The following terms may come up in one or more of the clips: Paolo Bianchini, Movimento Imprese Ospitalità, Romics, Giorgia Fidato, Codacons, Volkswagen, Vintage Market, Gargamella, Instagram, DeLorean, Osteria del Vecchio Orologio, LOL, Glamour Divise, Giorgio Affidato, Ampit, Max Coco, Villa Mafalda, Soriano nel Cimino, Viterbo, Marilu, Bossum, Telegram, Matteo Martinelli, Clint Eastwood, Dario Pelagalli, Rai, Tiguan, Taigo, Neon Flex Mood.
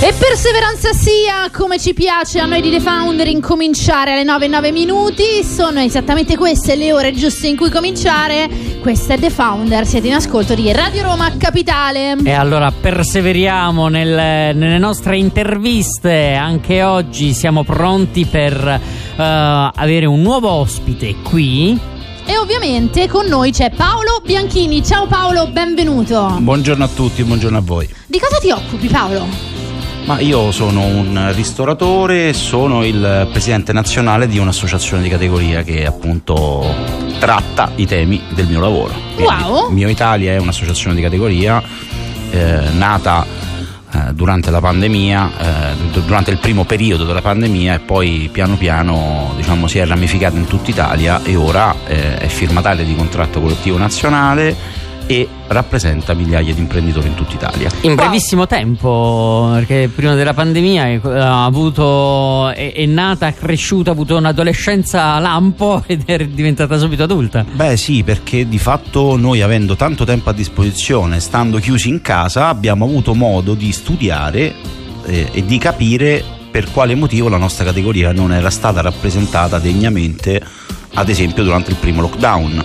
E perseveranza sia, come ci piace a noi di The Founder, incominciare alle 9:09. Sono esattamente queste le ore giuste in cui cominciare. Questa è The Founder, siete in ascolto di Radio Roma Capitale. E allora perseveriamo nelle nostre interviste. Anche oggi siamo pronti per avere un nuovo ospite qui. E ovviamente con noi c'è Paolo Bianchini. Ciao Paolo, benvenuto. Buongiorno a tutti, buongiorno a voi. Di cosa ti occupi, Paolo? Ma io sono un ristoratore, sono il presidente nazionale di un'associazione di categoria che appunto tratta i temi del mio lavoro. Wow. Mio Italia è un'associazione di categoria nata durante la pandemia, durante il primo periodo della pandemia, e poi piano piano, diciamo, si è ramificata in tutta Italia e ora è firmataria di contratto collettivo nazionale e rappresenta migliaia di imprenditori in tutta Italia. In brevissimo tempo, perché prima della pandemia è nata, è cresciuta, ha avuto un'adolescenza lampo ed è diventata subito adulta. Beh sì, perché di fatto noi, avendo tanto tempo a disposizione, stando chiusi in casa, abbiamo avuto modo di studiare e di capire per quale motivo la nostra categoria non era stata rappresentata degnamente, ad esempio durante il primo lockdown.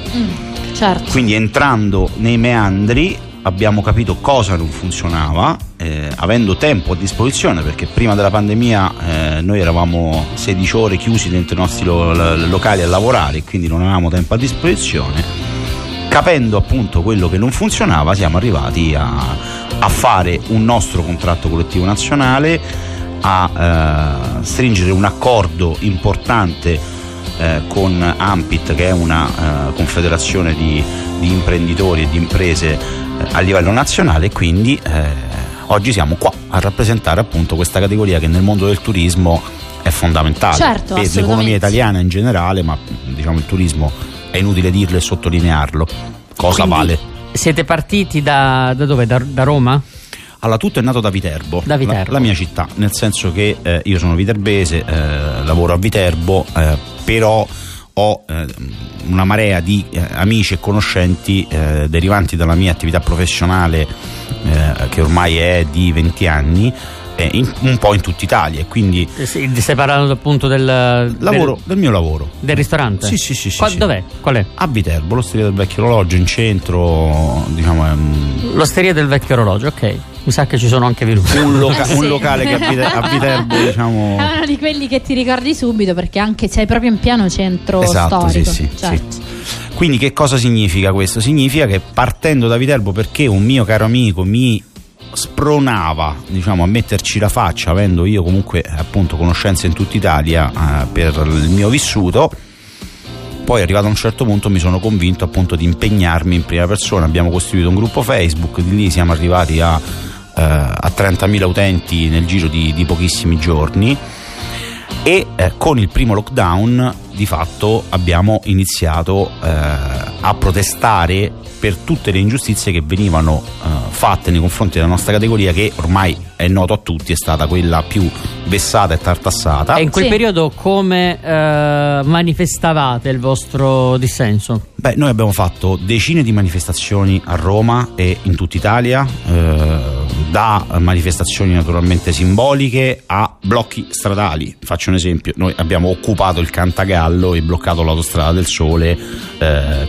Certo. Quindi, entrando nei meandri, abbiamo capito cosa non funzionava, avendo tempo a disposizione, perché prima della pandemia noi eravamo 16 ore chiusi dentro i nostri locali a lavorare, quindi non avevamo tempo a disposizione. Capendo appunto quello che non funzionava, siamo arrivati a fare un nostro contratto collettivo nazionale, a stringere un accordo importante con Ampit, che è una confederazione di imprenditori e di imprese a livello nazionale. Quindi oggi siamo qua a rappresentare appunto questa categoria che nel mondo del turismo è fondamentale, certo, per l'economia italiana in generale, ma diciamo il turismo è inutile dirlo e sottolinearlo. Cosa quindi vale? Siete partiti da dove? Da Roma? Allora, tutto è nato da Viterbo, la mia città, nel senso che io sono viterbese, lavoro a Viterbo, però ho una marea di amici e conoscenti derivanti dalla mia attività professionale, che ormai è di 20 anni, un po' in tutta Italia. Quindi stai parlando appunto del mio lavoro, del ristorante? Sì. Dov'è? Qual è? A Viterbo, l'Osteria del Vecchio Orologio, in centro, diciamo. L'Osteria del Vecchio Orologio, ok. Mi sa che ci sono anche venuti un locale che a Viterbo, diciamo, è uno di quelli che ti ricordi subito, perché anche sei proprio in piano centro, esatto, storico. Sì. Quindi che cosa significa questo? Significa che, partendo da Viterbo, perché un mio caro amico mi spronava, diciamo, a metterci la faccia, avendo io comunque appunto conoscenze in tutta Italia per il mio vissuto, poi arrivato a un certo punto mi sono convinto appunto di impegnarmi in prima persona. Abbiamo costituito un gruppo Facebook, di lì siamo arrivati a 30.000 utenti nel giro di pochissimi giorni, e con il primo lockdown di fatto abbiamo iniziato a protestare per tutte le ingiustizie che venivano fatte nei confronti della nostra categoria, che ormai è noto a tutti, è stata quella più vessata e tartassata. E in quel periodo come manifestavate il vostro dissenso? Beh, noi abbiamo fatto decine di manifestazioni a Roma e in tutta Italia, da manifestazioni naturalmente simboliche a blocchi stradali. Faccio un esempio: noi abbiamo occupato il Cantagallo e bloccato l'Autostrada del Sole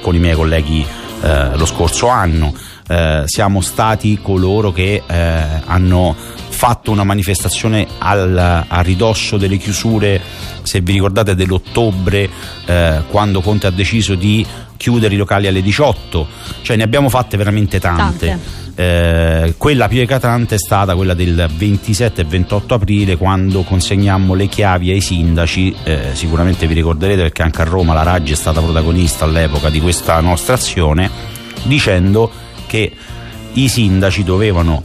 con i miei colleghi lo scorso anno. Siamo stati coloro che hanno fatto una manifestazione a ridosso delle chiusure, se vi ricordate, dell'ottobre, quando Conte ha deciso di chiudere i locali alle 18. Cioè, ne abbiamo fatte veramente tante. Quella più eclatante è stata quella del 27 e 28 aprile, quando consegnammo le chiavi ai sindaci. Sicuramente vi ricorderete, perché anche a Roma la Raggi è stata protagonista all'epoca di questa nostra azione, dicendo che i sindaci dovevano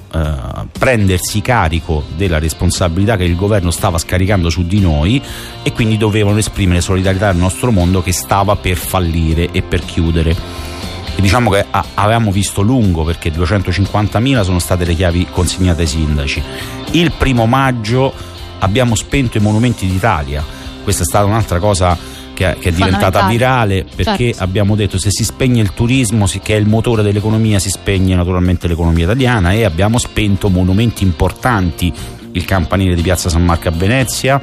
prendersi carico della responsabilità che il governo stava scaricando su di noi, e quindi dovevano esprimere solidarietà al nostro mondo che stava per fallire e per chiudere. E diciamo che avevamo visto lungo, perché 250.000 sono state le chiavi consegnate ai sindaci. Il 1° maggio abbiamo spento i monumenti d'Italia. Questa è stata un'altra cosa che è diventata virale, perché certo, abbiamo detto: se si spegne il turismo, che è il motore dell'economia, si spegne naturalmente l'economia italiana. E abbiamo spento monumenti importanti: il campanile di Piazza San Marco a Venezia,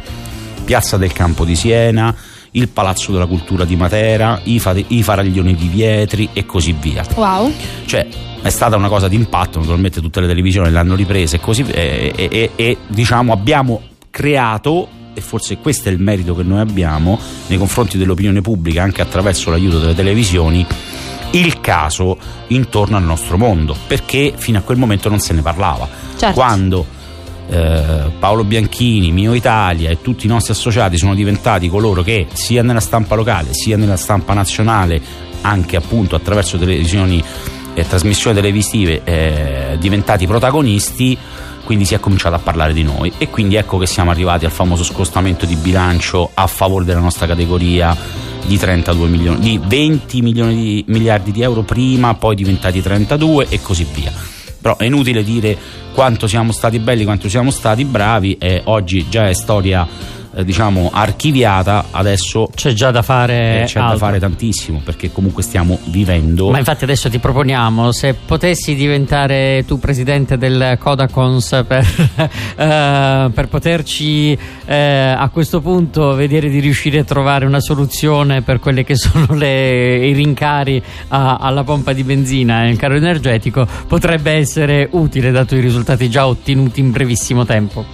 Piazza del Campo di Siena, il Palazzo della Cultura di Matera, i faraglioni di Vietri e così via. Wow! Cioè, è stata una cosa d'impatto, naturalmente tutte le televisioni l'hanno ripresa e così via. E diciamo, abbiamo creato, e forse questo è il merito che noi abbiamo nei confronti dell'opinione pubblica, anche attraverso l'aiuto delle televisioni, il caso intorno al nostro mondo, perché fino a quel momento non se ne parlava. Certo. Quando Paolo Bianchini, Mio Italia e tutti i nostri associati sono diventati coloro che, sia nella stampa locale sia nella stampa nazionale, anche appunto attraverso televisioni e trasmissioni televisive, diventati protagonisti, quindi si è cominciato a parlare di noi, e quindi ecco che siamo arrivati al famoso scostamento di bilancio a favore della nostra categoria di 32 milioni, di 20 milioni di miliardi di euro prima, poi diventati 32 e così via. Però è inutile dire quanto siamo stati belli, quanto siamo stati bravi, e oggi già è storia diciamo archiviata. Adesso c'è già da fare, c'è da fare tantissimo, perché comunque stiamo vivendo. Ma infatti adesso ti proponiamo, se potessi diventare tu presidente del Codacons per poterci a questo punto vedere di riuscire a trovare una soluzione per quelle che sono i rincari alla pompa di benzina e il caro energetico, potrebbe essere utile dato i risultati già ottenuti in brevissimo tempo.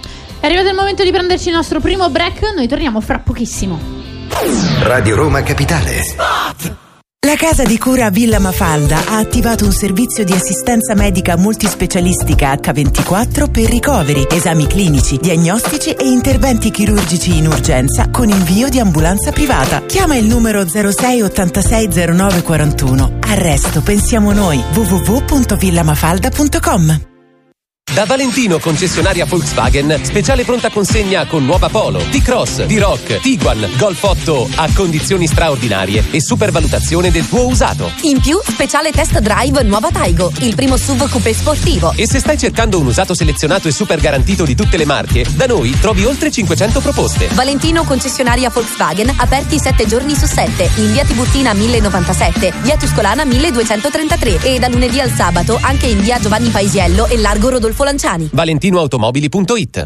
È arrivato il momento di prenderci il nostro primo break, noi torniamo fra pochissimo. Radio Roma Capitale. Spot! La casa di cura Villa Mafalda ha attivato un servizio di assistenza medica multispecialistica H24 per ricoveri, esami clinici, diagnostici e interventi chirurgici in urgenza con invio di ambulanza privata. Chiama il numero 06 86 09 41. Al resto pensiamo noi. www.villamafalda.com. Da Valentino, concessionaria Volkswagen, speciale pronta consegna con nuova Polo, T-Cross, T-Roc, Tiguan, Golf 8 a condizioni straordinarie e supervalutazione del tuo usato. In più, speciale test drive nuova Taigo, il primo SUV coupé sportivo. E se stai cercando un usato selezionato e super garantito di tutte le marche, da noi trovi oltre 500 proposte. Valentino, concessionaria Volkswagen, aperti 7 giorni su 7, in via Tiburtina 1097, via Tuscolana 1233 e da lunedì al sabato anche in via Giovanni Paisiello e largo Rodolfo Lanciani. ValentinoAutomobili.it.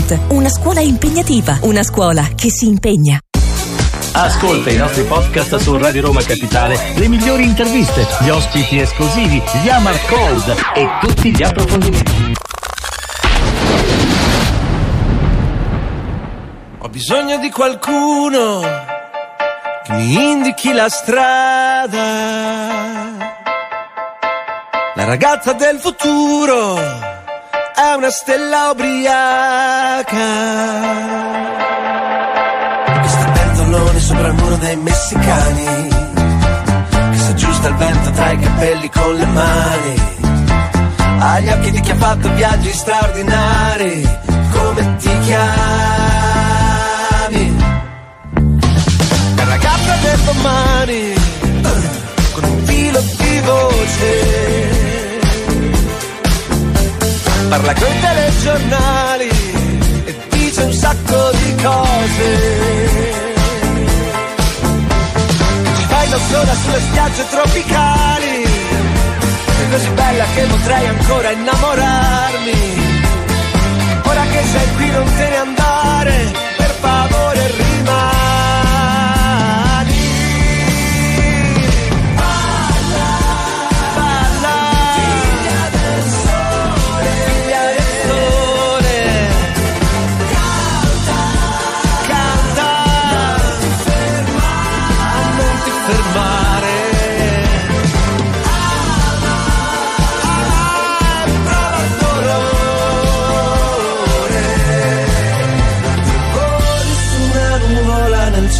una scuola impegnativa, una scuola che si impegna. Ascolta i nostri podcast su Radio Roma Capitale, le migliori interviste, gli ospiti esclusivi, gli Amar Cold e tutti gli approfondimenti. Ho bisogno di qualcuno che mi indichi la strada. La ragazza del futuro è una stella ubriaca che sta pentolone sopra il muro dei messicani, che s'aggiusta il vento tra i capelli con le mani, ha gli occhi di chi ha fatto viaggi straordinari. Come ti chiami? La ragazza del domani, con un filo di voce, parla coi telegiornali e dice un sacco di cose. Ci fai da sola sulle spiagge tropicali, sei così bella che potrei ancora innamorarmi. Ora che sei qui non te ne andare, per favore rimani. Balla, balla, figlia del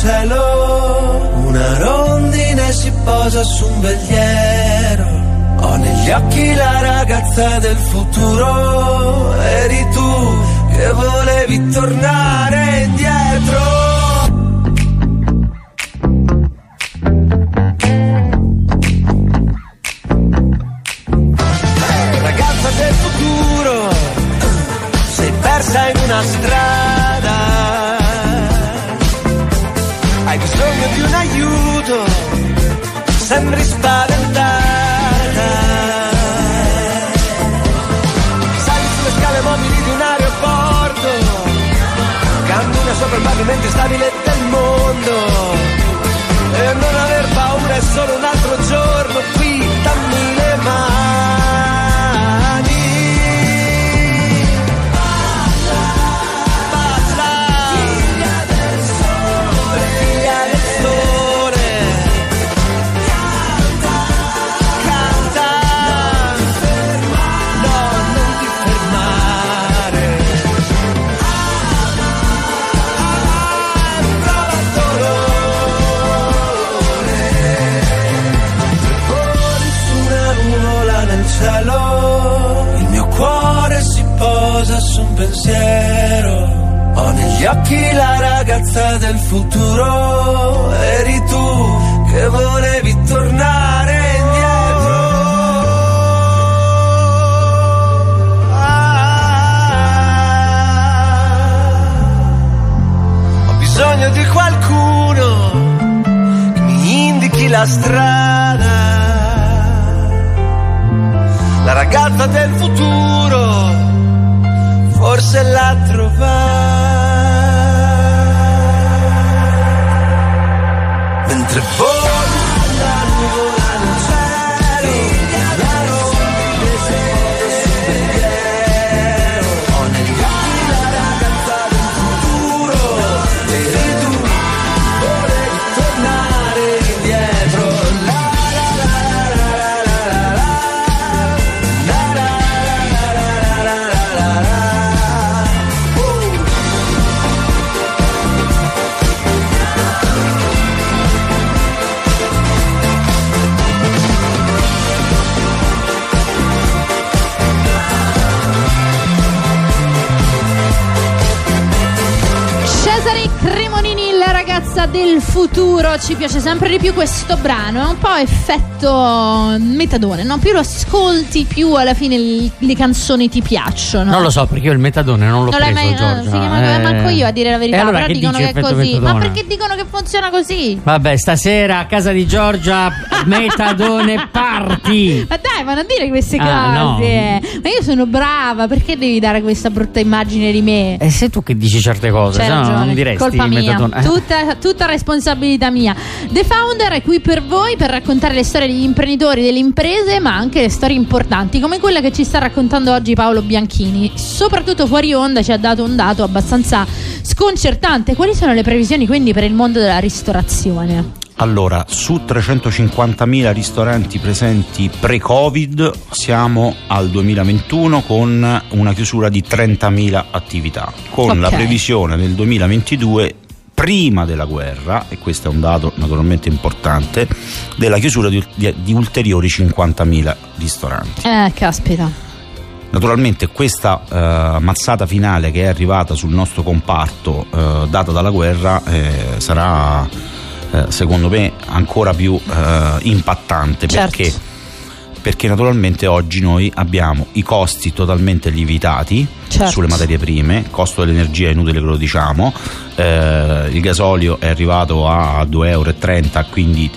cielo, una rondine si posa su un veliero. Ho negli occhi la ragazza del futuro, eri tu che volevi tornare indietro. Sei in una strada, hai bisogno di un aiuto, sembri spaventata. Sali sulle scale mobili di un aeroporto, cammina sopra il pavimento instabile del mondo. E non aver paura è solo un altro giorno qui, dammi le mani. Il mio cuore si posa su un pensiero. Ho negli occhi la ragazza del futuro, eri tu che volevi tornare indietro. Ho bisogno di qualcuno che mi indichi la strada. La ragazza del futuro, forse l'ha trovata. Mentre vola la nuvola nel cielo, la rondine si vede. Ho negli occhi la ragazza del futuro, eri tu, volevi tornare indietro. Del futuro, ci piace sempre di più questo brano, è un po' effetto metadone, no? Più lo ascolti, più alla fine le canzoni ti piacciono. Non lo so, perché io il metadone non l'ho preso, mai, Giorgia. No, manco io, a dire la verità, allora, però che dicono che è così. Metadone? Ma perché dicono che funziona così? Vabbè, stasera a casa di Giorgia metadone party. Ma dai, ma non dire queste cose. No. Ma io sono brava, perché devi dare questa brutta immagine di me? E sei tu che dici certe cose, c'è ragione, non diresti colpa mia. Metadone. Tutta responsabilità mia. The Founder è qui per voi, per raccontare le storie degli imprenditori, delle imprese, ma anche le storie importanti come quella che ci sta raccontando oggi Paolo Bianchini. Soprattutto fuori onda ci ha dato un dato abbastanza sconcertante. Quali sono le previsioni quindi per il mondo della ristorazione? Allora, su 350.000 ristoranti presenti pre-Covid siamo al 2021 con una chiusura di 30.000 attività, con la previsione nel 2022 prima della guerra, e questo è un dato naturalmente importante, della chiusura di ulteriori 50.000 ristoranti. Caspita. Naturalmente questa mazzata finale che è arrivata sul nostro comparto data dalla guerra sarà secondo me ancora più impattante, certo. Perché naturalmente oggi noi abbiamo i costi totalmente lievitati, certo, sulle materie prime. Costo dell'energia è inutile che lo diciamo, il gasolio è arrivato a 2,30 €, quindi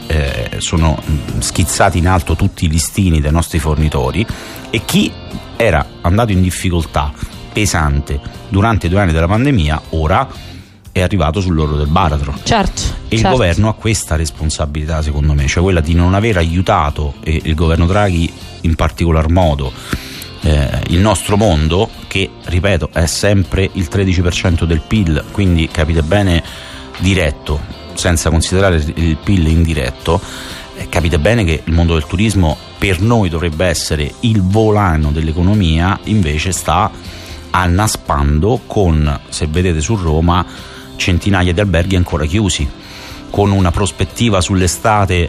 sono schizzati in alto tutti i listini dei nostri fornitori, e chi era andato in difficoltà pesante durante i 2 anni della pandemia ora è arrivato sull'orlo del baratro, certo, e certo. Il governo ha questa responsabilità, secondo me, cioè quella di non aver aiutato, e il governo Draghi in particolar modo, il nostro mondo, che ripeto è sempre il 13% del PIL, quindi capite bene diretto, senza considerare il PIL indiretto, capite bene che il mondo del turismo per noi dovrebbe essere il volano dell'economia, invece sta annaspando con, se vedete su Roma, centinaia di alberghi ancora chiusi. con una prospettiva sull'estate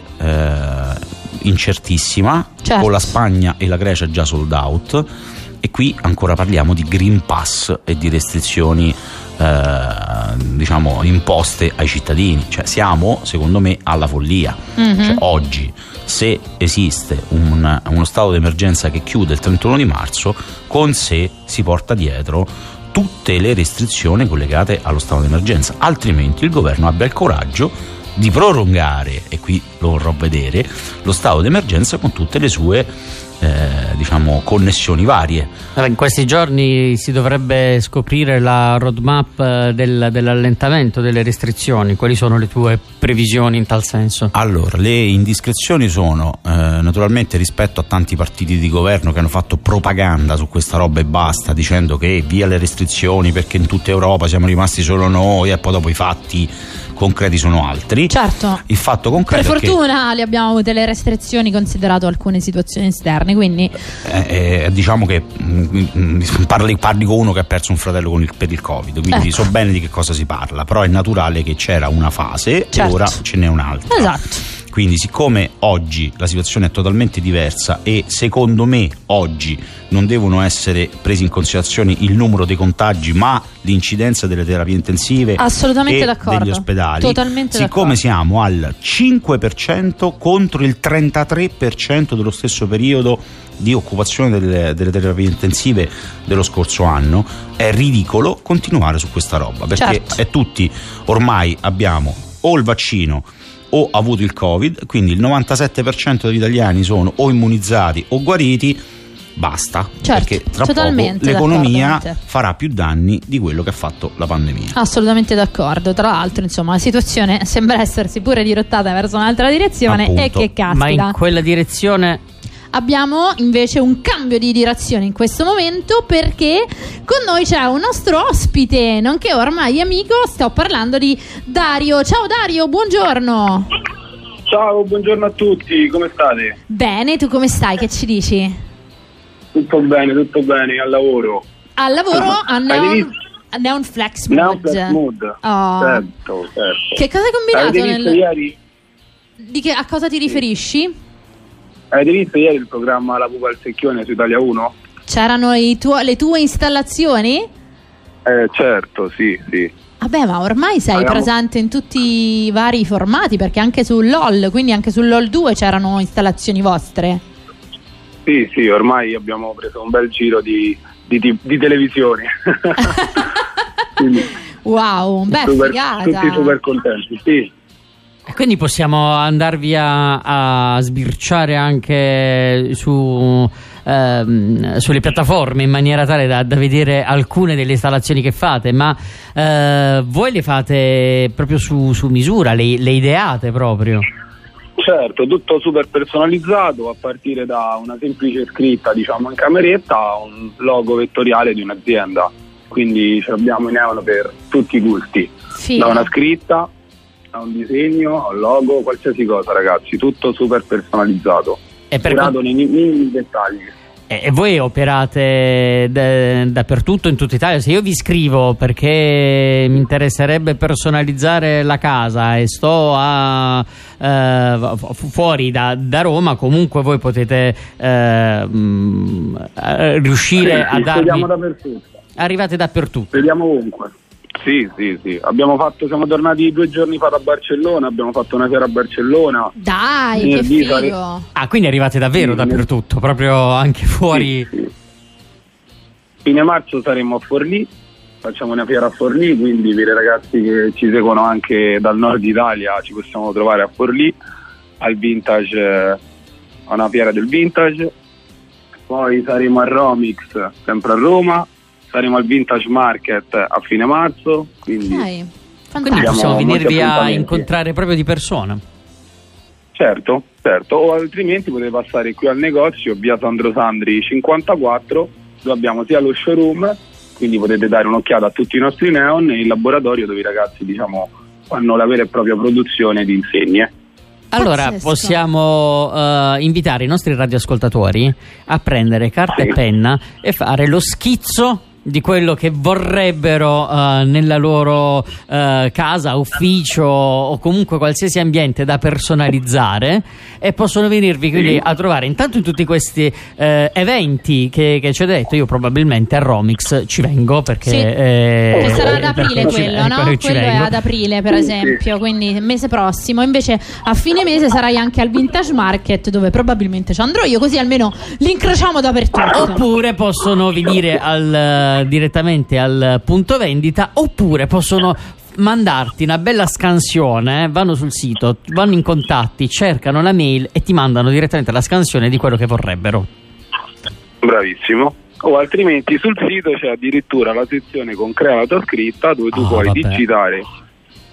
incertissima, certo, con la Spagna e la Grecia già sold out, e qui ancora parliamo di Green Pass e di restrizioni diciamo imposte ai cittadini. Cioè siamo, secondo me, alla follia. Mm-hmm. Cioè, oggi, se esiste uno stato d'emergenza che chiude il 31 di marzo, con sé si porta dietro tutte le restrizioni collegate allo stato d'emergenza, altrimenti il governo abbia il coraggio di prorogare, e qui lo vorrò vedere, lo stato d'emergenza con tutte le sue diciamo connessioni varie. In questi giorni si dovrebbe scoprire la roadmap dell'allentamento delle restrizioni. Quali sono le tue previsioni in tal senso? Allora, le indiscrezioni sono naturalmente rispetto a tanti partiti di governo che hanno fatto propaganda su questa roba e basta, dicendo che via le restrizioni perché in tutta Europa siamo rimasti solo noi, e poi dopo i fatti concreti sono altri. Certo. Il fatto concreto, per fortuna, le abbiamo avute le restrizioni considerato alcune situazioni esterne. Quindi diciamo che parli con uno che ha perso un fratello per il Covid, quindi so bene di che cosa si parla, però è naturale che c'era una fase, certo, e ora ce n'è un'altra. Esatto. Quindi, siccome oggi la situazione è totalmente diversa e secondo me oggi non devono essere presi in considerazione il numero dei contagi, ma l'incidenza delle terapie intensive e d'accordo, degli ospedali, totalmente siccome d'accordo, siamo al 5% contro il 33% dello stesso periodo di occupazione delle terapie intensive dello scorso anno, è ridicolo continuare su questa roba, perché certo, è tutti ormai abbiamo o il vaccino o avuto il Covid, quindi il 97% degli italiani sono o immunizzati o guariti. Basta, certo, perché tra poco l'economia farà più danni di quello che ha fatto la pandemia. Assolutamente d'accordo. Tra l'altro, insomma, la situazione sembra essersi pure dirottata verso un'altra direzione. Appunto. E che caspita, ma in quella direzione abbiamo invece un cambio di direzione in questo momento, perché con noi c'è un nostro ospite, nonché ormai amico. Sto parlando di Dario. Ciao Dario, buongiorno. Ciao, buongiorno a tutti, come state? Bene, tu come stai? Che ci dici? Tutto bene, al lavoro. Al lavoro, a Neon Flex Mood. Neon Flex Mood, oh, certo. Che cosa hai combinato? Avete visto ieri? A cosa ti riferisci? Avete visto ieri il programma La Pupa al Secchione su Italia 1? C'erano le tue installazioni? Certo, sì. Vabbè, ma ormai sei presente in tutti i vari formati, perché anche su LOL, quindi anche su LOL 2 c'erano installazioni vostre? Sì, ormai abbiamo preso un bel giro di televisioni. Wow, beh, figata. Tutti super contenti, sì. Quindi possiamo andarvi a sbirciare anche sulle piattaforme in maniera tale da vedere alcune delle installazioni che fate, ma voi le fate proprio su misura, le ideate proprio? Certo, tutto super personalizzato, a partire da una semplice scritta, diciamo, in cameretta, a un logo vettoriale di un'azienda. Quindi ci abbiamo in euro per tutti i gusti, sì, da una scritta, un disegno, un logo, qualsiasi cosa, ragazzi, tutto super personalizzato, curato nei minimi dettagli. E voi operate dappertutto in tutta Italia? Se io vi scrivo perché mi interesserebbe personalizzare la casa e sto fuori da Roma, comunque voi potete riuscire a darvi. Arrivate dappertutto. Vediamo ovunque. Sì. Siamo tornati 2 giorni fa da Barcellona, abbiamo fatto una fiera a Barcellona. Dai, che figo! Quindi arrivate davvero dappertutto, proprio anche fuori. Sì. Fine marzo saremo a Forlì, facciamo una fiera a Forlì, quindi per i ragazzi che ci seguono anche dal nord Italia ci possiamo trovare a Forlì, al Vintage, a una fiera del Vintage. Poi saremo a Romics, sempre a Roma. Saremo al Vintage Market a fine marzo, quindi possiamo venirvi a incontrare proprio di persona. Certo, o altrimenti potete passare qui al negozio, via Sandro Sandri 54, dove abbiamo sia lo showroom, quindi potete dare un'occhiata a tutti i nostri neon, e il laboratorio dove i ragazzi, diciamo, fanno la vera e propria produzione di insegne. Allora, pazzesco, possiamo invitare i nostri radioascoltatori a prendere carta e penna e fare lo schizzo di quello che vorrebbero nella loro casa, ufficio o comunque qualsiasi ambiente da personalizzare, e possono venirvi quindi a trovare intanto in tutti questi eventi che ci hai detto. Io probabilmente a Romics ci vengo, perché sì. Che sarà ad aprile quello, no? Quello è ad aprile, per esempio, quindi mese prossimo. Invece a fine mese sarai anche al Vintage Market, dove probabilmente ci andrò io, così almeno li incrociamo dappertutto. Oppure possono venire direttamente al punto vendita, oppure possono mandarti una bella scansione. Vanno sul sito, vanno in contatti, cercano la mail e ti mandano direttamente la scansione di quello che vorrebbero. Bravissimo. O altrimenti sul sito c'è addirittura la sezione con creata scritta, dove tu puoi digitare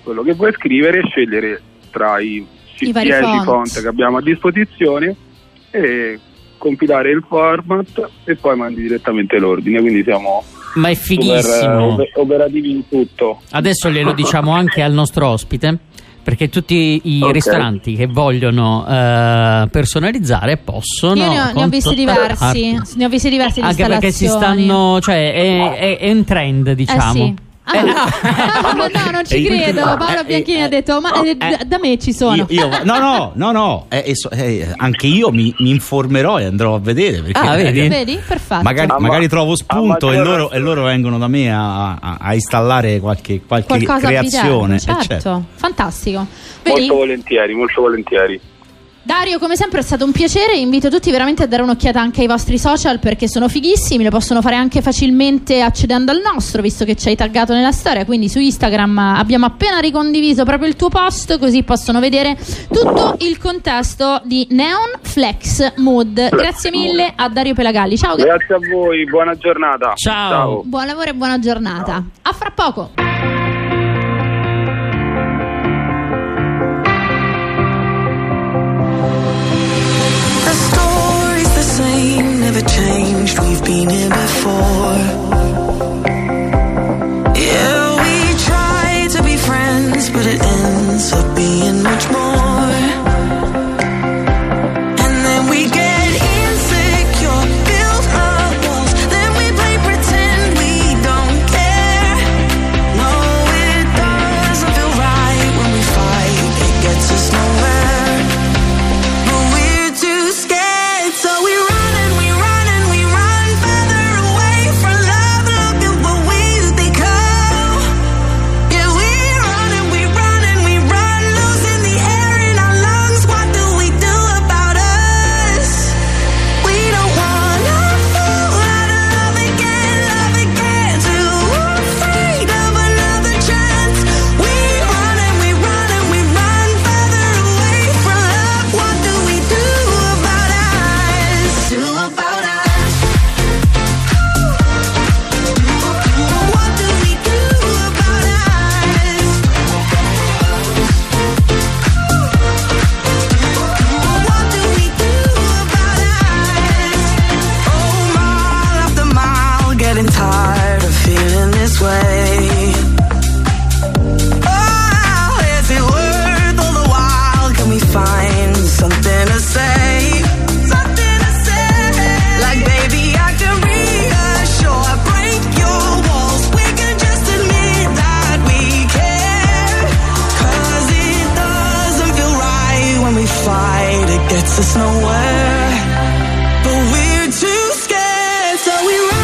quello che vuoi scrivere e scegliere tra i 10 font che abbiamo a disposizione e compilare il format e poi mandi direttamente l'ordine. Quindi siamo... Ma è fighissimo, operativi in tutto. Adesso glielo diciamo anche al nostro ospite, perché tutti i ristoranti che vogliono personalizzare possono. Io ne ho visti diversi. Ne ho visti diversi di installazioni. Anche perché si stanno, cioè è un trend, diciamo. Sì. Ah, no, non ci credo. Paolo Bianchini ha detto: ma da me ci sono. No. Anche io mi informerò e andrò a vedere. Perché vedi? Perfetto. Magari trovo spunto e loro vengono da me a installare qualche creazione. Certo. Fantastico. Vedi? Molto volentieri. Dario, come sempre è stato un piacere. Invito tutti veramente a dare un'occhiata anche ai vostri social, perché sono fighissimi, lo possono fare anche facilmente accedendo al nostro, visto che ci hai taggato nella storia. Quindi su Instagram abbiamo appena ricondiviso proprio il tuo post, così possono vedere tutto il contesto di Neon Flex Mood. Grazie mille a Dario Pelagalli. Ciao. Grazie a voi, buona giornata. Ciao. Buon lavoro e buona giornata. Ciao. A fra poco. Never changed, we've been here before. Yeah, we try to be friends, but it ends up being much more. And then we get insecure, build our walls, then we play pretend we don't care. No, it doesn't feel right when we fight, it gets us nowhere. But we're too scared, so we run.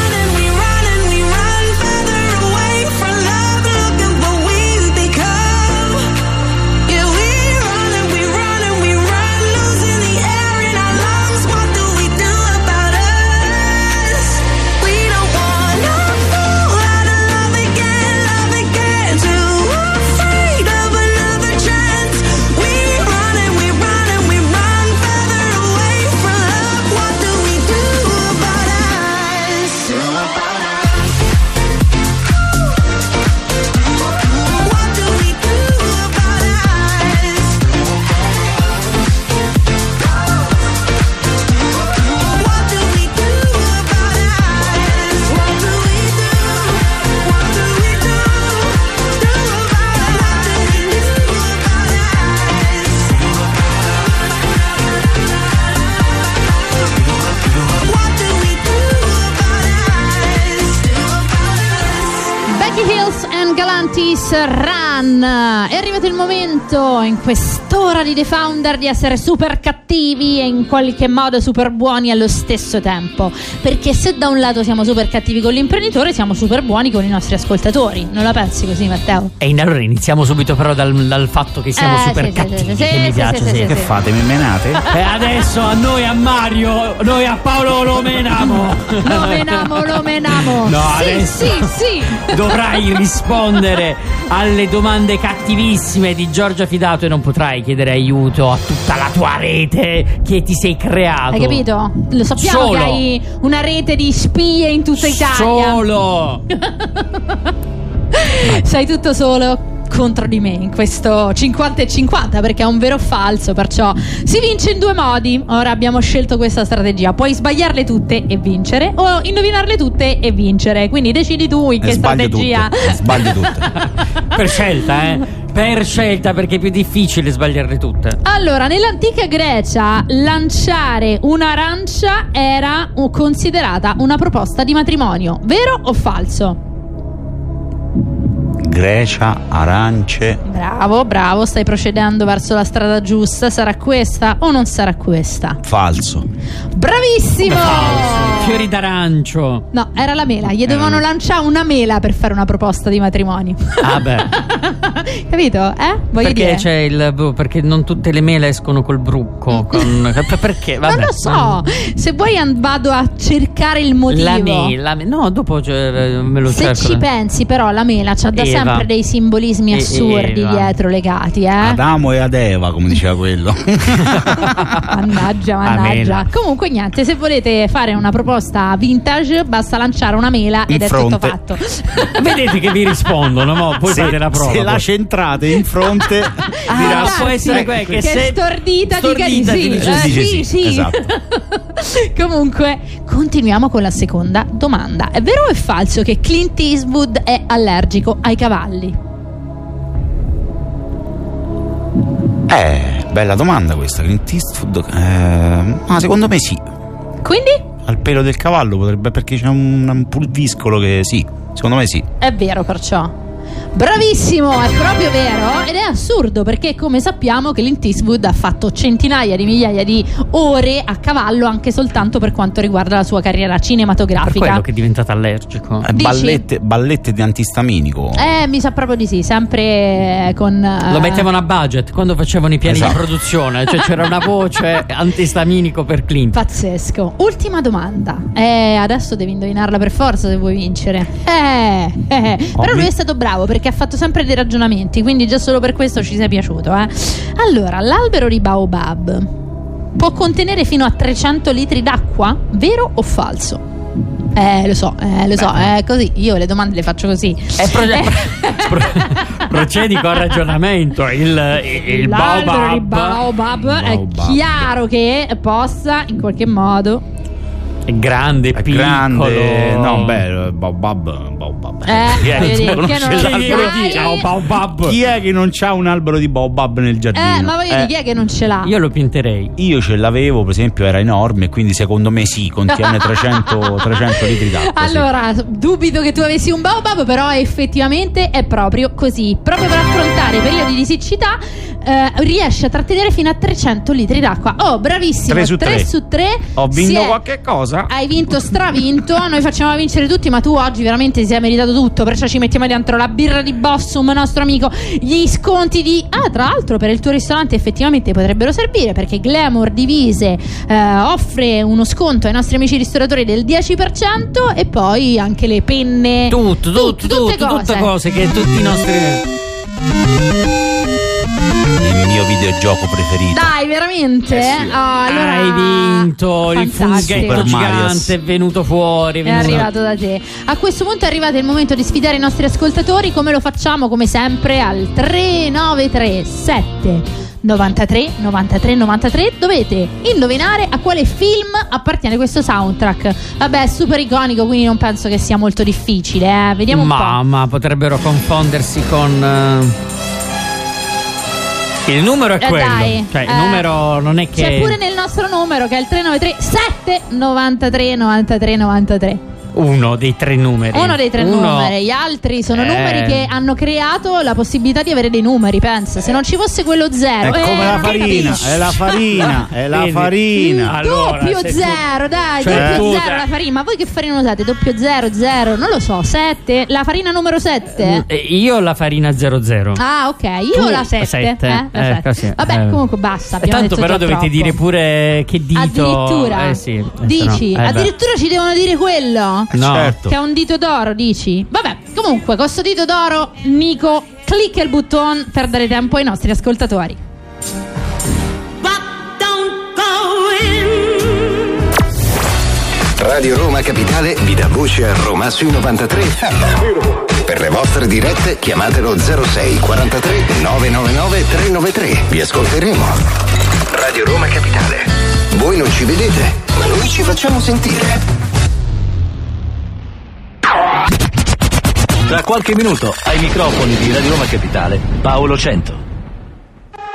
Notice Run. È arrivato il momento in quest'ora di The Founder di essere super cattivi e in qualche modo super buoni allo stesso tempo, perché se da un lato siamo super cattivi con l'imprenditore, siamo super buoni con i nostri ascoltatori. Non la pensi così, Matteo? E allora iniziamo subito però dal fatto che siamo super cattivi, sì, che mi piace, sì, che fate? Mi menate? E adesso a noi, a Mario, noi a Paolo lo menamo. Lo menamo. No, sì, adesso sì. Dovrai rispondere alle domande cattivissime di Giorgia Fidato e non potrai chiedere aiuto a tutta la tua rete che ti sei creato. Hai capito? Lo sappiamo che hai una rete di spie in tutta Italia. Solo. Sei tutto solo contro di me in questo 50-50, perché è un vero o falso, perciò si vince in due modi. Ora abbiamo scelto questa strategia: puoi sbagliarle tutte e vincere, o indovinarle tutte e vincere. Quindi decidi tu in che strategia. Sbaglio tutte. Per scelta, per scelta, perché è più difficile sbagliarle tutte. Allora, nell'antica Grecia lanciare un'arancia era considerata una proposta di matrimonio. Vero o falso? Grecia, arance. Bravo, stai procedendo verso la strada giusta. Sarà questa o non sarà questa? Falso. Bravissimo. Falso. Fiori d'arancio. No, era la mela. Gli dovevano lanciare una mela per fare una proposta di matrimonio. Ah beh. Capito? Perché c'è perché non tutte le mele escono col brucco con... Perché? Vabbè. Non lo so. Se vuoi vado a cercare il motivo. No, dopo me lo cerco. Se ci pensi però la mela c'ha da sempre dei simbolismi assurdi dietro legati, Adamo e ad Eva, come diceva quello. mannaggia. Comunque niente, se volete fare una proposta vintage basta lanciare una mela ed è tutto fatto. Vedete che vi rispondono, poi fate la prova. Se la centrate in fronte dirà, può essere che se stordita dica di sì. Esatto. Comunque continuiamo con la seconda domanda. È vero o è falso che Clint Eastwood è allergico ai cavalli? Bella domanda questa. Clint Eastwood, ma secondo me sì. Quindi? Al pelo del cavallo potrebbe, perché c'è un pulviscolo che sì, secondo me sì. È vero perciò. Bravissimo, è proprio vero. Ed è assurdo perché, come sappiamo, che Clint Eastwood ha fatto centinaia di migliaia di ore a cavallo, anche soltanto per quanto riguarda la sua carriera cinematografica. Per quello che è diventato allergico. Ballette di antistaminico. Mi sa proprio di sì. Sempre con lo mettevano a budget quando facevano i piani di produzione. Cioè c'era una voce antistaminico per Clint. Pazzesco. Ultima domanda. Adesso devi indovinarla per forza se vuoi vincere. Però lui è stato bravo, perché ha fatto sempre dei ragionamenti, quindi già solo per questo ci sei piaciuto, Allora, l'albero di baobab può contenere fino a 300 litri d'acqua? Vero o falso? Lo so, è così, io le domande le faccio così. Procedi con ragionamento. Il l'albero di baobab è chiaro che possa in qualche modo È grande, piccolo. No, beh, baobab. Chi è che non c'ha un albero di baobab nel giardino? Ma voglio dire, chi è che non ce l'ha? Io lo pinterei. Io ce l'avevo, per esempio, era enorme, quindi secondo me sì, contiene 300 litri d'acqua. Allora, dubito che tu avessi un baobab, però effettivamente è proprio così. Proprio per affrontare periodi di siccità riesce a trattenere fino a 300 litri d'acqua. Oh, bravissimo. 3 su 3. Ho vinto qualche cosa. Hai vinto, stravinto. Noi facciamo vincere tutti, ma tu oggi veramente ti sei meritato tutto. Perciò ci mettiamo dentro la birra di Bossum, nostro amico, gli sconti di tra l'altro per il tuo ristorante effettivamente potrebbero servire, perché Glamour Divise offre uno sconto ai nostri amici ristoratori del 10%, e poi anche le penne, tutte cose che tutti i nostri... videogioco preferito. Dai, veramente? Allora, hai vinto. Fantastico. Il funghetto gigante è venuto fuori. È arrivato da te. A questo punto è arrivato il momento di sfidare i nostri ascoltatori. Come lo facciamo? Come sempre al 3937 93 93 93. Dovete indovinare a quale film appartiene questo soundtrack. Vabbè, è super iconico, quindi non penso che sia molto difficile. Vediamo un po'. Ma potrebbero confondersi con... Il numero è quello, dai, cioè il numero non è che... C'è pure nel nostro numero, che è il 393 7 93 93 93. Uno dei tre numeri. Uno dei tre numeri. Gli altri sono numeri che hanno creato la possibilità di avere dei numeri. Pensa, se non ci fosse quello zero, è come la farina. È la farina. È la farina. Allora, doppio zero, dai, cioè, doppio zero la farina. Ma voi che farina usate? Doppio zero, zero, non lo so, 7. La farina numero 7? Io la farina 00. Ah, ok. Io tu la 7. La 7. Vabbè, comunque basta. Tanto però dovete troppo dire pure che dito. Addirittura sì, dici no. Addirittura ci devono dire quello. No. Certo. Che ha un dito d'oro, dici? Vabbè, comunque, con sto dito d'oro, Nico, clicca il bottone per dare tempo ai nostri ascoltatori. Radio Roma Capitale vi dà voce a Roma sui 93. Per le vostre dirette chiamatelo 06 43 999 393. Vi ascolteremo. Radio Roma Capitale. Voi non ci vedete, ma noi ci facciamo sentire. Tra qualche minuto ai microfoni di Radio Roma Capitale, Paolo Cento.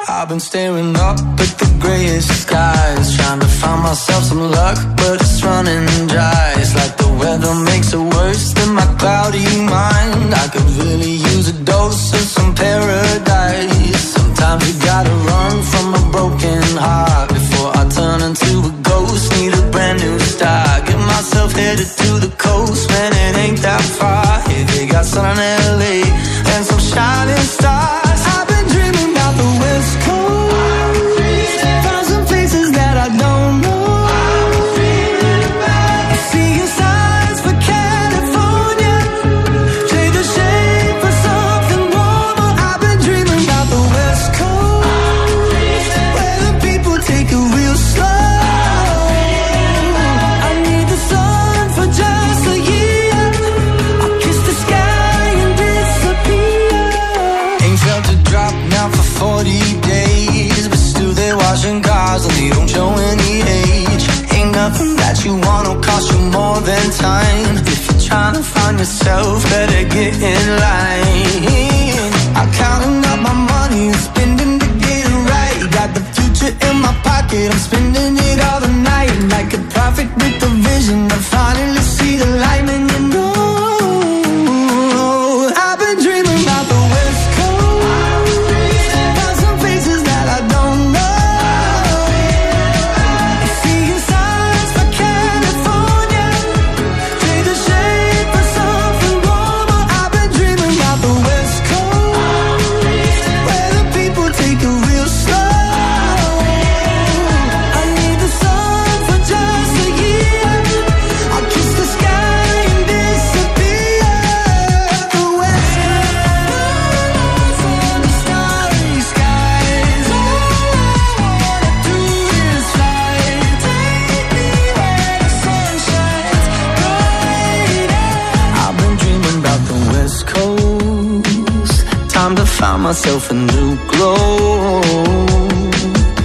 I've been staring up at the grayish skies, trying to find myself some luck, but it's running dry. It's like the weather makes it worse than my cloudy mind. I could really use a dose of some paradise. Sometimes you gotta run from a broken heart before I turn into a ghost. Need a brand new start. Get myself headed to the coast, man, it ain't that far. They got sun in LA and some shining stars. I've been dreaming about the West Coast. Found some places that I don't know. Seeing signs for California. Trade the shade for something warmer. I've been dreaming about the West Coast, where the people take it real slow. I need the sun for just a year. And they don't show any age. Ain't nothing that you want will cost you more than time. If you're trying to find yourself, better get in line. I'm counting up my money and spending to get it right. Got the future in my pocket, I'm spending it all the night. Like a prophet with the vision, I finally see the light. And you know I've been dreaming about the West Coast. Found some places that I don't know. Found myself a new glow.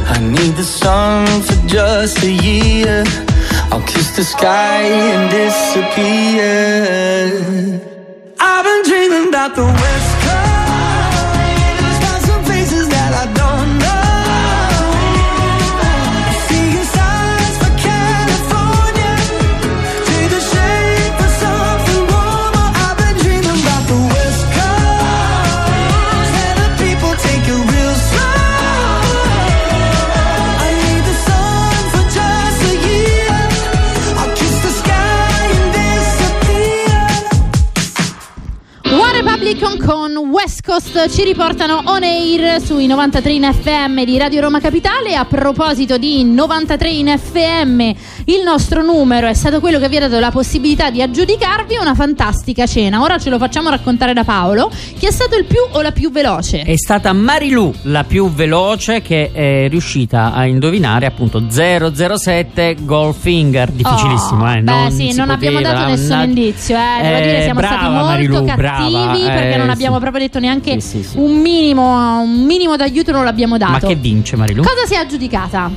I need the sun for just a year. I'll kiss the sky and disappear. I've been dreaming about the West Coast. Found some places that I don't know. Con West Coast ci riportano on air sui 93 in FM di Radio Roma Capitale. A proposito di 93 in FM, il nostro numero è stato quello che vi ha dato la possibilità di aggiudicarvi una fantastica cena. Ora ce lo facciamo raccontare da Paolo. Chi è stato il più o la più veloce? È stata Marilu la più veloce, che è riuscita a indovinare appunto 007 Goldfinger. Difficilissimo, eh? Beh sì, non abbiamo dato nessun indizio, devo dire siamo brava, stati molto Marilu, cattivi, perché non abbiamo proprio detto neanche un minimo d'aiuto non l'abbiamo dato. Ma che vince Marilu? Cosa si è aggiudicata?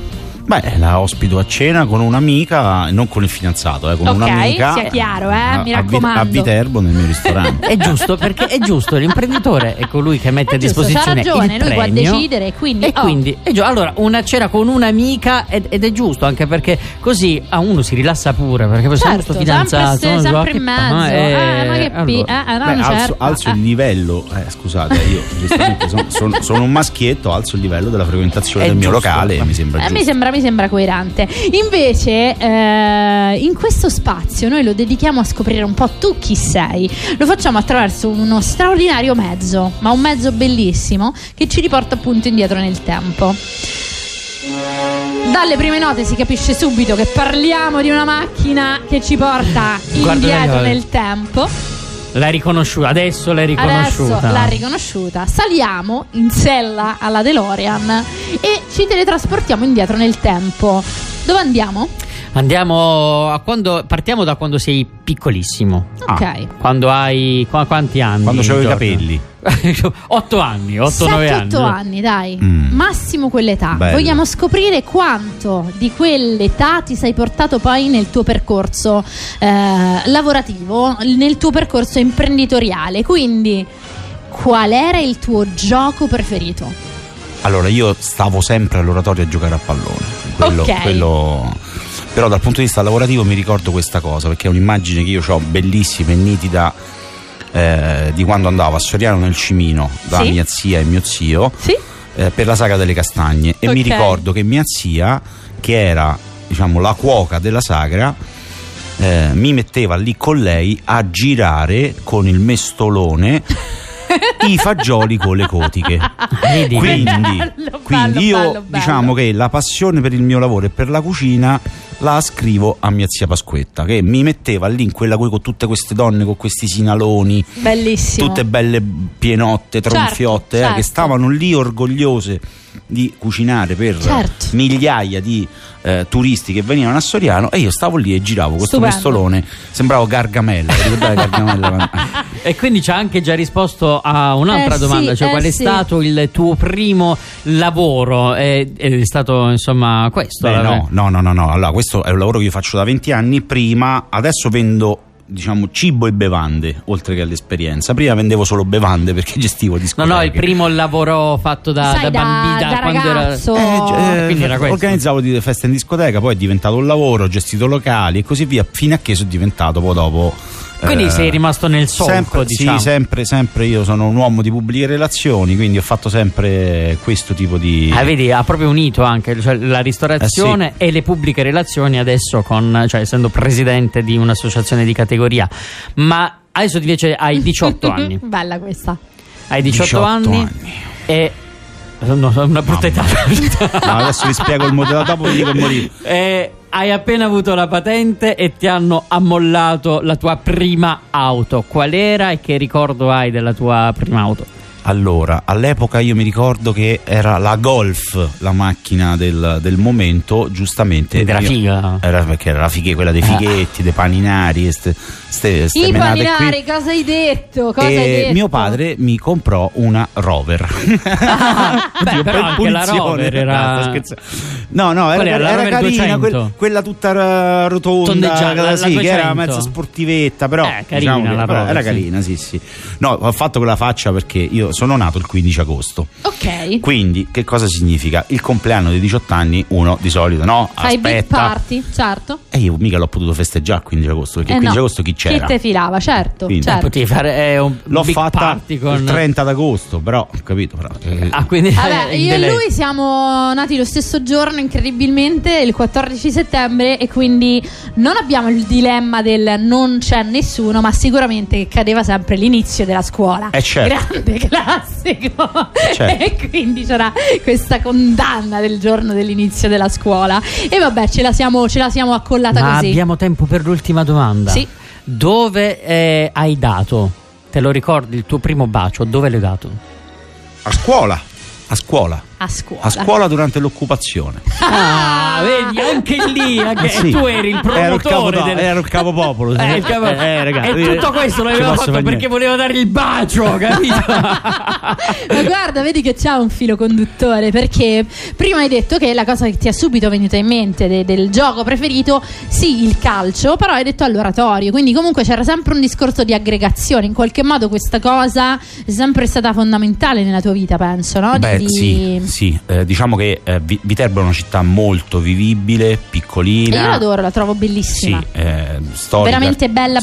Beh, la ospito a cena con un'amica, non con il fidanzato, con un'amica. Sia chiaro, mi raccomando. A Viterbo, nel mio ristorante. È giusto, perché è giusto, l'imprenditore è colui che mette a disposizione il premio. Lui può decidere, quindi. E quindi allora, una cena con un'amica ed è giusto, anche perché così a uno si rilassa pure, perché poi sono tutto fidanzato, sempre in mezzo. Alzo il livello, scusate, io giustamente sono un maschietto, alzo il livello della frequentazione del mio locale, mi sembra giusto. Mi sembra coerente. Invece in questo spazio noi lo dedichiamo a scoprire un po' tu chi sei. Lo facciamo attraverso uno straordinario mezzo, ma un mezzo bellissimo, che ci riporta appunto indietro nel tempo. Dalle prime note si capisce subito che parliamo di una macchina che ci porta indietro nel tempo. L'hai riconosciuta, adesso l'hai riconosciuta. Adesso l'ha riconosciuta. Saliamo in sella alla DeLorean e ci teletrasportiamo indietro nel tempo. Dove andiamo? Andiamo a quando partiamo da quando sei piccolissimo. Ok. Quando hai quanti anni? Quando c'avevo i capelli. 8 anni, 9 anni, dai, massimo quell'età. Bello. Vogliamo scoprire quanto di quell'età ti sei portato poi nel tuo percorso lavorativo, nel tuo percorso imprenditoriale. Quindi, qual era il tuo gioco preferito? Allora, io stavo sempre all'oratorio a giocare a pallone. Però dal punto di vista lavorativo mi ricordo questa cosa, perché è un'immagine che io ho bellissima e nitida, di quando andavo a Soriano nel Cimino da mia zia e mio zio, per la sagra delle castagne. E mi ricordo che mia zia, che era, diciamo, la cuoca della sagra, mi metteva lì con lei a girare con il mestolone i fagioli con le cotiche. Quindi, diciamo che la passione per il mio lavoro e per la cucina la ascrivo a mia zia Pasquetta, che mi metteva lì in quella con tutte queste donne con questi sinaloni, bellissimo, tutte belle pienotte, tronfiotte, che stavano lì orgogliose di cucinare per migliaia di turisti che venivano a Soriano, e io stavo lì e giravo questo mestolone, sembravo Gargamella, ricordate Gargamella? E quindi ci ha anche già risposto a un'altra domanda, qual è stato il tuo primo lavoro? È stato insomma questo? No, allora questo è un lavoro che io faccio da 20 anni, prima, adesso vendo, diciamo, cibo e bevande oltre che all'esperienza. Prima vendevo solo bevande perché gestivo discoteche. No, il primo lavoro fatto da bambina, da quando ragazzo era questo. Organizzavo di feste in discoteca, poi è diventato un lavoro, ho gestito locali e così via, fino a che sono diventato poi dopo. Quindi sei rimasto nel solco, sempre, diciamo. Sì, sempre io sono un uomo di pubbliche relazioni, quindi ho fatto sempre questo tipo di... vedi, ha proprio unito anche, cioè, la ristorazione e le pubbliche relazioni adesso con, cioè, essendo presidente di un'associazione di categoria. Ma adesso invece hai 18 anni. Bella questa. Hai 18 anni. E... una brutta età. No, adesso vi spiego il motivo, dopo vi dico il motivo. Hai appena avuto la patente e ti hanno ammollato la tua prima auto. Qual era e che ricordo hai della tua prima auto? Allora, all'epoca io mi ricordo che era la Golf, la macchina del momento, giustamente. Ed era figa. Perché era la fighe, quella dei fighetti, dei paninari. I paninari, qui. Cosa hai detto? Mio padre mi comprò una Rover. Però anche la Rover era... No, era carina, quella tutta rotonda, che era mezza sportivetta, però carina, diciamo la Rover, era carina, sì. No, ho fatto quella faccia perché io sono nato il 15 agosto. Ok. Quindi che cosa significa? Il compleanno dei 18 anni uno di solito, no? Fai big party, certo. E io mica l'ho potuto festeggiare il 15 agosto, perché il 15 agosto chi c'era? Chi te filava, certo. Quindi, potevi fare l'ho fatta con... il 30 d'agosto, però ho capito. Però, quindi vabbè, io e lui siamo nati lo stesso giorno, incredibilmente, il 14 settembre, e quindi non abbiamo il dilemma del non c'è nessuno, ma sicuramente cadeva sempre l'inizio della scuola. È certo. Grande classico. E quindi c'era questa condanna del giorno dell'inizio della scuola. E vabbè, ce la siamo accollata. Ma così abbiamo tempo per l'ultima domanda. Sì. Dove hai dato? Te lo ricordi il tuo primo bacio? Dove l'hai dato? A scuola. a scuola. A scuola durante l'occupazione. Ah, vedi, anche lì anche sì. Tu eri il promotore. Ero il capopopolo. E tutto questo l'aveva fatto perché voleva dare il bacio, capito? Ma guarda, vedi che c'ha un filo conduttore, perché prima hai detto che la cosa che ti è subito venuta in mente del gioco preferito, sì, il calcio, però hai detto all'oratorio, quindi comunque c'era sempre un discorso di aggregazione, in qualche modo questa cosa è sempre stata fondamentale nella tua vita, penso, no? Beh, sì. Diciamo che Viterbo è una città molto vivibile, piccolina. Io l'adoro, la trovo bellissima. Sì, storica, veramente bella.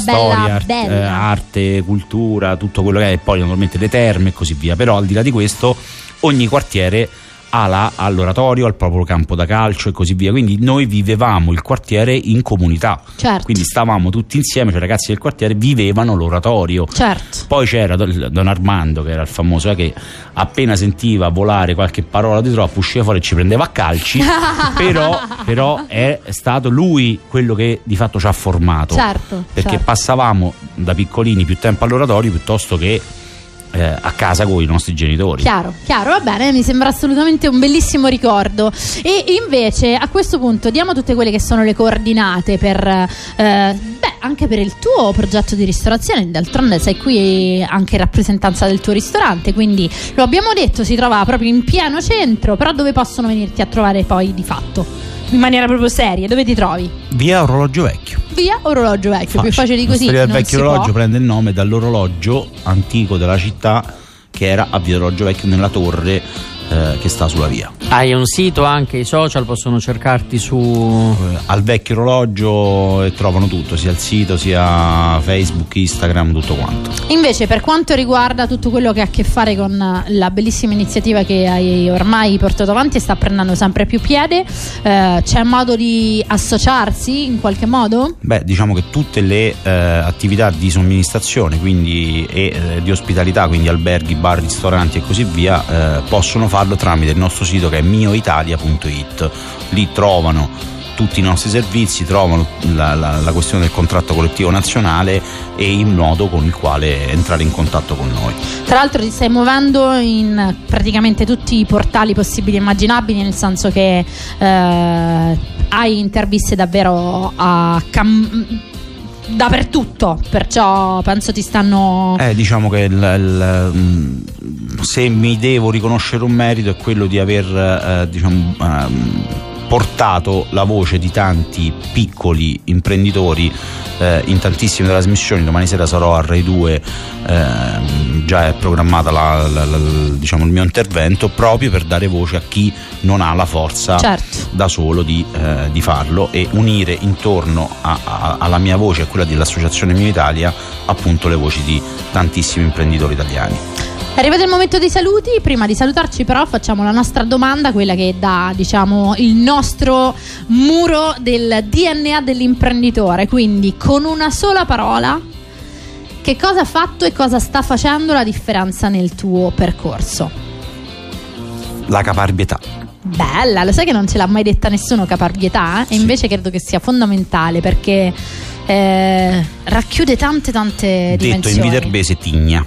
Arte, cultura, tutto quello che è, e poi naturalmente le terme e così via. Però al di là di questo, ogni quartiere ha l'oratorio, al proprio campo da calcio e così via. Quindi noi vivevamo il quartiere in comunità, certo. Quindi stavamo tutti insieme, cioè i ragazzi del quartiere vivevano l'oratorio, certo. Poi c'era Don Armando, che era il famoso, che appena sentiva volare qualche parola di troppo usciva fuori e ci prendeva a calci. però è stato lui quello che di fatto ci ha formato, certo, perché certo. Passavamo da piccolini più tempo all'oratorio piuttosto che a casa con i nostri genitori. Chiaro, va bene, mi sembra assolutamente un bellissimo ricordo. E invece a questo punto diamo tutte quelle che sono le coordinate per anche per il tuo progetto di ristorazione. D'altronde sei qui anche in rappresentanza del tuo ristorante, quindi lo abbiamo detto, si trova proprio in pieno centro, però dove possono venirti a trovare poi di fatto? In maniera proprio seria, dove ti trovi? Via Orologio Vecchio, più facile di così. Osteria del Vecchio Orologio prende il nome dall'orologio antico della città, che era a Via Orologio Vecchio, nella torre che sta sulla via. Hai un sito, anche i social possono cercarti su Al Vecchio Orologio, e trovano tutto, sia il sito, sia Facebook, Instagram, tutto quanto. Invece per quanto riguarda tutto quello che ha a che fare con la bellissima iniziativa che hai ormai portato avanti e sta prendendo sempre più piede, c'è modo di associarsi in qualche modo? Beh, diciamo che tutte le attività di somministrazione, quindi di ospitalità, quindi alberghi, bar, ristoranti e così via, possono farlo tramite il nostro sito, che è mioitalia.it. lì trovano tutti i nostri servizi, trovano la questione del contratto collettivo nazionale e il nodo con il quale entrare in contatto con noi. Tra l'altro ti stai muovendo in praticamente tutti i portali possibili e immaginabili, nel senso che hai interviste davvero dappertutto, perciò penso ti stanno... diciamo che se mi devo riconoscere un merito è quello di aver portato la voce di tanti piccoli imprenditori in tantissime trasmissioni. Domani sera sarò a Rai 2, già è programmata il mio intervento, proprio per dare voce a chi non ha la forza, certo, da solo di farlo, e unire intorno alla mia voce e quella dell'Associazione Mio Italia appunto le voci di tantissimi imprenditori italiani. È arrivato il momento dei saluti. Prima di salutarci però facciamo la nostra domanda, quella che dà, diciamo, il nostro muro del DNA dell'imprenditore. Quindi con una sola parola, che cosa ha fatto e cosa sta facendo la differenza nel tuo percorso? La caparbietà. Bella, lo sai che non ce l'ha mai detta nessuno, caparbietà? Sì. E invece credo che sia fondamentale, perché racchiude tante dimensioni. Detto in viterbese, tigna.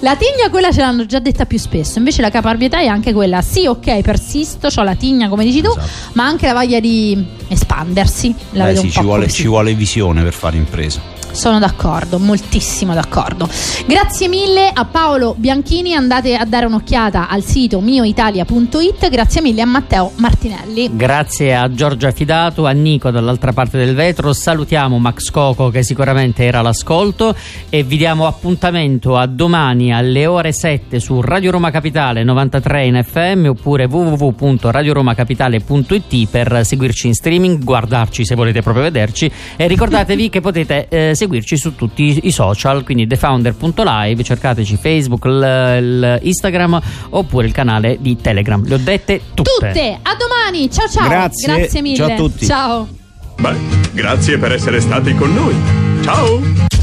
La tigna, quella ce l'hanno già detta più spesso, invece la caparbietà è anche quella, sì, ok, persisto, c'ho la tigna come dici tu, esatto, ma anche la voglia di espandersi, la vedo sì, un po' ci vuole visione per fare impresa. Sono d'accordo, moltissimo d'accordo. Grazie mille a Paolo Bianchini, andate a dare un'occhiata al sito mioitalia.it. Grazie mille a Matteo Martinelli. Grazie a Giorgio Affidato, a Nico dall'altra parte del vetro. Salutiamo Max Coco, che sicuramente era all'ascolto, e vi diamo appuntamento a domani alle ore 7 su Radio Roma Capitale 93 in FM, oppure www.radioromacapitale.it per seguirci in streaming, guardarci se volete proprio vederci, e ricordatevi che potete seguirci su tutti i social, quindi thefounder.live, cercateci Facebook, Instagram, oppure il canale di Telegram. Le ho dette tutte. A domani, ciao. Grazie mille, ciao a tutti. Ciao. Beh, grazie per essere stati con noi. Ciao.